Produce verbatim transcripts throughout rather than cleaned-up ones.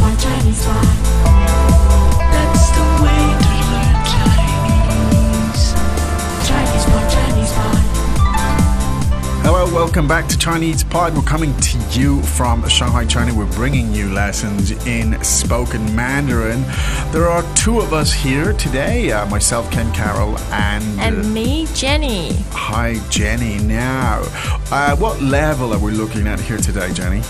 by Chinese Pod. That's the way to learn Chinese. Chinese Pod, Chinese Pod. Hello, welcome back to Chinese Pod. We're coming to you from Shanghai, China. We're bringing you lessons in spoken Mandarin. There are two of us here today, uh, myself, Ken Carroll, and... And uh, me, Jenny. Hi, Jenny. Now, uh, what level are we looking at here today, Jenny?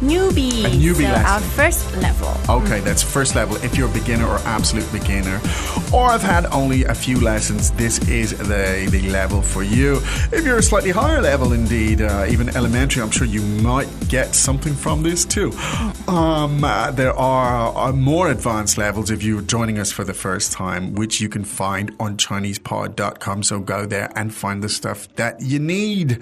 Newbie. A newbie so lesson. Our first level. Okay, that's first level. If you're a beginner or absolute beginner, or I've had only a few lessons, this is the, the level for you. If you're a slightly higher level, indeed, uh, even elementary, I'm sure you might get something from this too. Um, uh, there are uh, more advanced levels if you're joining us for the first time, which you can find on Chinese Pod dot com. So go there and find the stuff that you need.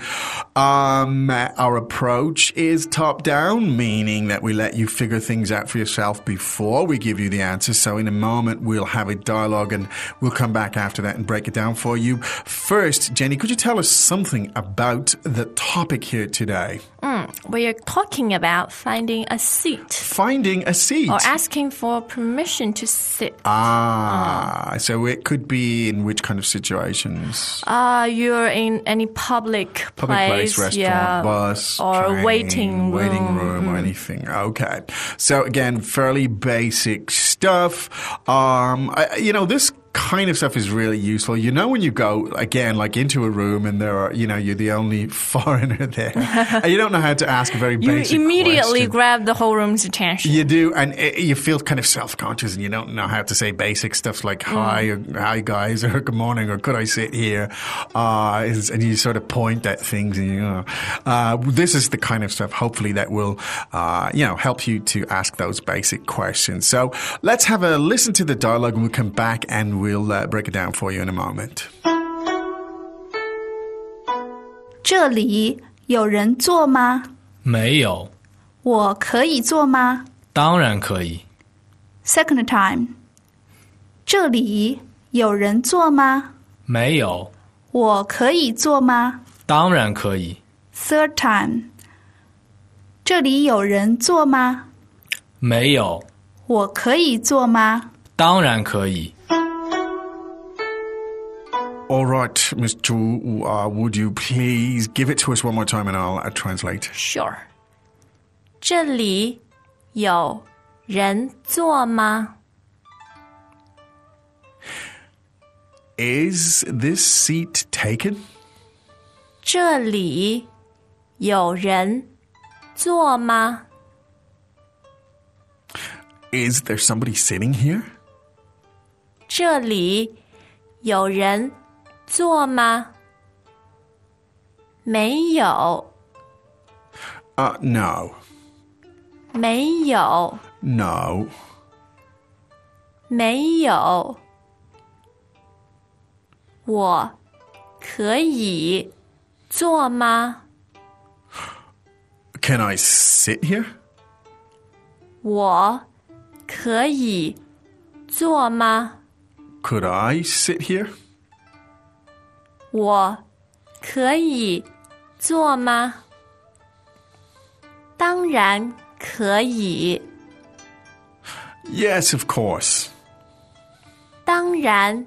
Um, our approach is top down, meaning that we let you figure things out for yourself before we give you the answer. So in a moment, we'll have a dialogue and we'll come back after that and break it down for you. First, Jenny, could you tell us something about the topic here today? Mm, we are talking about finding a seat. Finding a seat. Or asking for permission to sit. Ah, uh, so it could be in which kind of situations? Uh, you're in any public place. Public place, restaurant, yeah, bus, or train, waiting room. Waiting room. Mm-hmm. Or anything. Okay. So again, fairly basic stuff. Um, I, you know, this kind of stuff is really useful. You know, when you go, again, like into a room and there are, you know, you're the only foreigner there and you don't know how to ask a very basic You immediately question. grab the whole room's attention. You do, and it, you feel kind of self-conscious and you don't know how to say basic stuff like hi, mm. or, hi guys, or good morning, or could I sit here? Uh, and you sort of point at things and you go, oh. uh, this is the kind of stuff, hopefully, that will, uh, you know, help you to ask those basic questions. So let's have a listen to the dialogue and we'll come back and We'll uh, break it down for you in a moment. 这里有人坐吗? 没有。 我可以坐吗? 当然可以。 Second time. 这里有人坐吗? 没有。 我可以坐吗? 当然可以。 Third time. 这里有人坐吗? 没有。 我可以坐吗? 当然可以。 All right, Miss Chu, uh, would you please give it to us one more time and I'll uh, translate. Sure. 这里有人坐吗? Is this seat taken? 这里有人坐吗? Is there somebody sitting here? 这里有人坐吗? 坐吗? 没有。 Uh, no. 没有。 No. 没有。 我可以坐吗? Can I sit here? 我可以坐吗? Could I sit here? 我可以坐吗? 当然可以。 Yes, of course. 当然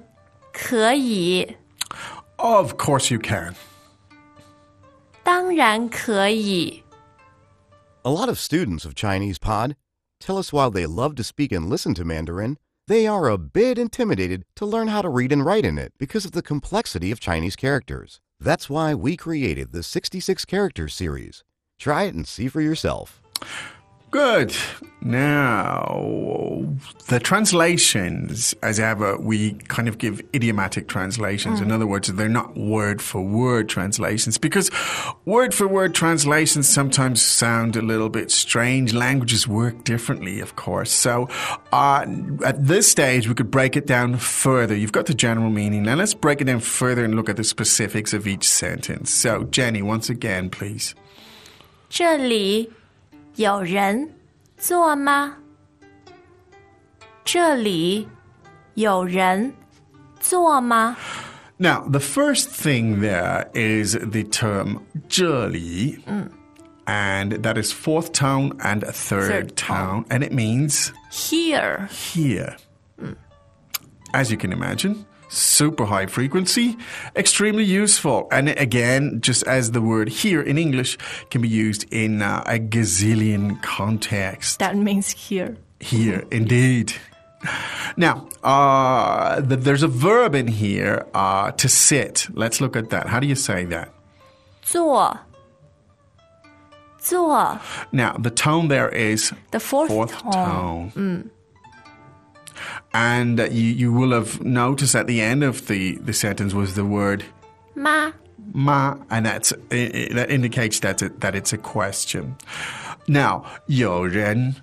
可以。 Of course you can. 当然可以。 A lot of students of Chinese Pod tell us while they love to speak and listen to Mandarin, they are a bit intimidated to learn how to read and write in it because of the complexity of Chinese characters. That's why we created the sixty-six character series. Try it and see for yourself. Good. Now, the translations, as ever, we kind of give idiomatic translations. Mm. In other words, they're not word-for-word translations because word-for-word translations sometimes sound a little bit strange. Languages work differently, of course. So uh, at this stage, we could break it down further. You've got the general meaning. Now let's break it down further and look at the specifics of each sentence. So, Jenny, once again, please. 这里有人坐吗? 这里有人坐吗? Now, the first thing there is the term 这里, mm. and that is fourth town and third, third town. town. And it means... Here. Here. Mm. As you can imagine, super high frequency, extremely useful. And again, just as the word here in English can be used in uh, a gazillion contexts. That means here. Here, indeed. Now, uh, th- there's a verb in here, uh, to sit. Let's look at that. How do you say that? 坐. 坐. Now, the tone there is the fourth, fourth tone. tone. Mm. And uh, you, you will have noticed at the end of the, the sentence was the word 妈. Ma, and that's, it, it, that indicates that's a, that it's a question. Now, 有人.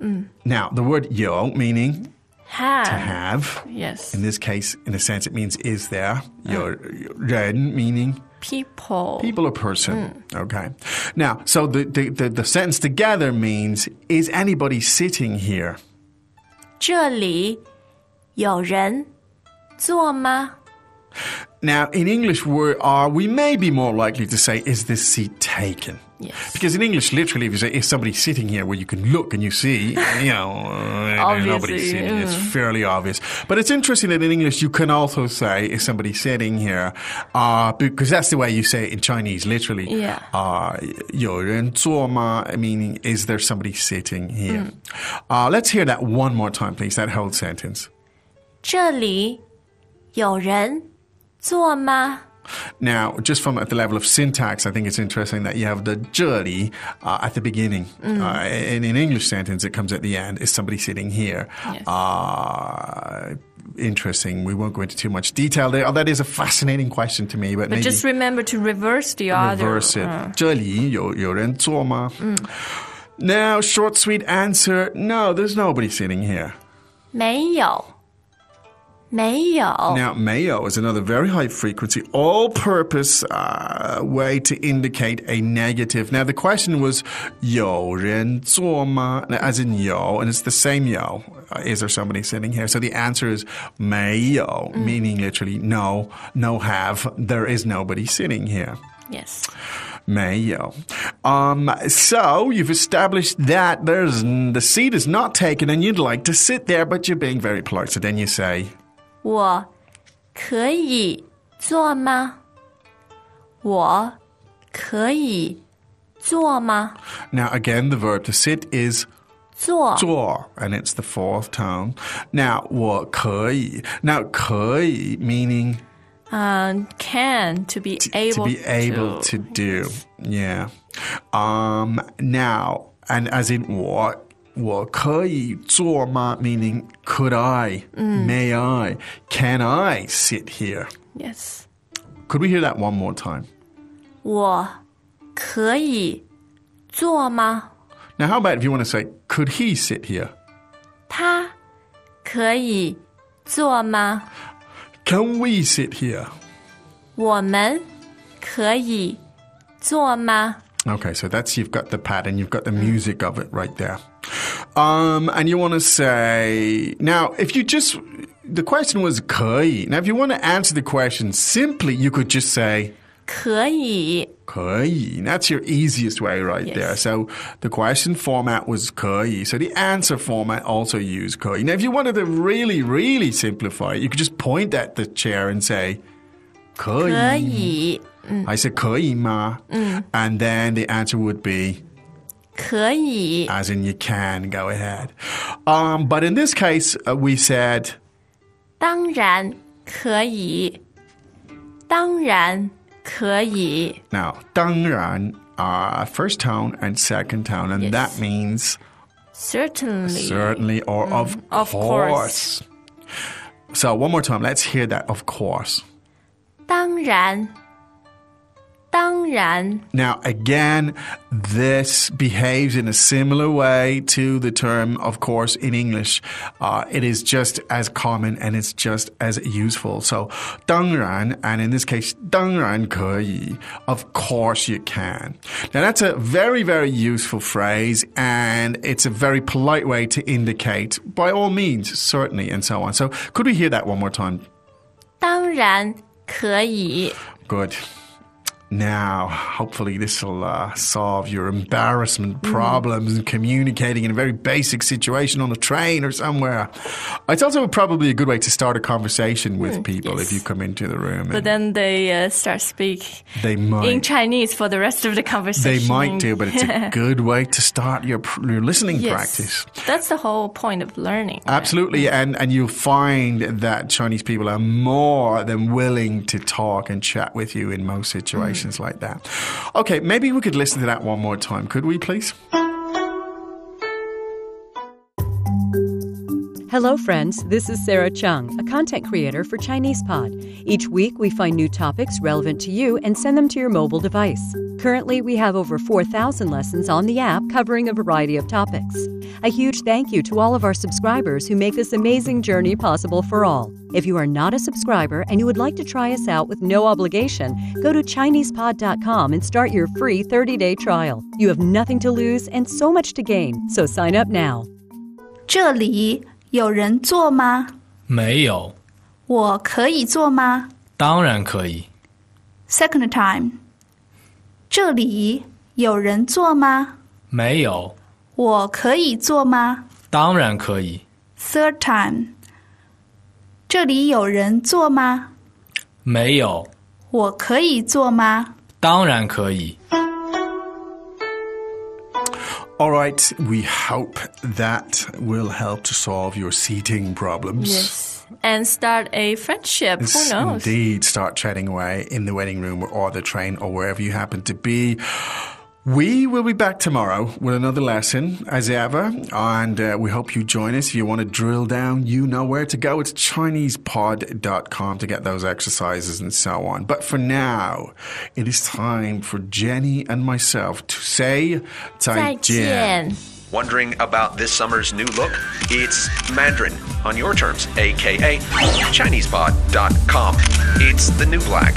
Mm. Now, the word 有, meaning have. to have. Yes. In this case, in a sense, it means is there. 有, mm. 人, meaning people. People or person. Mm. Okay. Now, so the, the, the, the sentence together means, is anybody sitting here? 这里有人坐吗? Now, in English, we, are, we may be more likely to say, is this seat taken? Yes. Because in English, literally, if you say, is somebody sitting here where well, you can look and you see, you know, nobody's sitting. Mm. It's fairly obvious. But it's interesting that in English, you can also say, is somebody sitting here? Uh, because that's the way you say it in Chinese, literally. Yeah. Uh, 有人坐吗, meaning, is there somebody sitting here? Mm. Uh, let's hear that one more time, please, that whole sentence. 这里有人坐吗? Now, just from at the level of syntax, I think it's interesting that you have the 这里 uh, at the beginning. Mm. Uh, in an English sentence, it comes at the end. Is somebody sitting here? Yes. Uh, interesting. We won't go into too much detail there. Oh, that is a fascinating question to me. But, but maybe just remember to reverse the other. Reverse it. Uh. 这里有人坐吗? Mm. Now, short, sweet answer. No, there's nobody sitting here. 没有. 没有. Now, 没有 is another very high frequency, all-purpose uh, way to indicate a negative. Now, the question was 有人坐吗? As in 有, and it's the same 有. Uh, is there somebody sitting here? So the answer is 没有, mm. meaning literally no, no have, there is nobody sitting here. Yes. 没有. Um, so you've established that there's the seat is not taken and you'd like to sit there, but you're being very polite. So then you say... 我可以坐吗? 我可以坐吗? Now, again, the verb to sit is 坐. 坐, and it's the fourth tone. Now, 我可以. Now, 可以 meaning... Um, can, to be to, able to. To be able to, to do, yes. yeah. Um, now, and as in 我... 我可以坐吗? Meaning, could I, mm. may I, can I sit here? Yes. Could we hear that one more time? 我可以坐吗? Now, how about if you want to say, could he sit here? 他可以坐吗? Can we sit here? 我们可以坐吗? Okay, so that's, you've got the pattern, you've got the music of it right there. Um, and you want to say, now, if you just, the question was 可以. Now, if you want to answer the question simply, you could just say 可以. 可以. That's your easiest way right yes. there. So the question format was 可以. So the answer format also used 可以. Now, if you wanted to really, really simplify it, you could just point at the chair and say 可以. 可以. I said 可以吗? Mm. And then the answer would be 可以. As in you can, go ahead. Um, but in this case, uh, we said 当然可以. 当然可以. Now, 当然 are uh, first tone and second tone, and yes. that means certainly. Certainly or mm. of, of course. course. So one more time, let's hear that, of course. 当然. 当然. Now, again, this behaves in a similar way to the term, of course, in English. Uh, it is just as common and it's just as useful. So, 当然, and in this case, 当然可以, of course you can. Now, that's a very, very useful phrase and it's a very polite way to indicate, by all means, certainly, and so on. So, could we hear that one more time? 当然可以. Good. Now, hopefully this will uh, solve your embarrassment problems and communicating in a very basic situation on a train or somewhere. It's also probably a good way to start a conversation with mm, people yes. if you come into the room. But then they uh, start speak they might. in Chinese for the rest of the conversation. They might do, but it's a good way to start your, your listening yes. practice. That's the whole point of learning. Absolutely. Right? And, and you'll find that Chinese people are more than willing to talk and chat with you in most situations. Mm. Like that. Okay, maybe we could listen to that one more time, could we, please? Hello, friends. This is Sarah Chung, a content creator for ChinesePod. Each week, we find new topics relevant to you and send them to your mobile device. Currently, we have over four thousand lessons on the app covering a variety of topics. A huge thank you to all of our subscribers who make this amazing journey possible for all. If you are not a subscriber and you would like to try us out with no obligation, go to Chinese Pod dot com and start your free thirty-day trial. You have nothing to lose and so much to gain, so sign up now. 这里有人坐吗? 没有. 我可以坐吗? 当然可以. Second time. 这里有人坐吗? 没有. 我可以坐吗? 当然可以. Third time. 这里有人坐吗? 没有. 我可以坐吗? 当然可以. All right, we hope that will help to solve your seating problems. Yes, and start a friendship, yes, who knows? Indeed, start chatting away in the waiting room or the train or wherever you happen to be. We will be back tomorrow with another lesson, as ever, and uh, we hope you join us. If you want to drill down, you know where to go. It's Chinese Pod dot com to get those exercises and so on. But for now, it is time for Jenny and myself to say 再见. Wondering about this summer's new look? It's Mandarin on your terms, a k a. Chinese Pod dot com. It's the new black.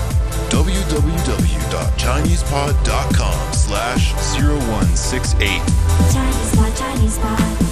w w w dot chinese pod dot com slash zero one six eight. Chinese Pod, Chinese Pod.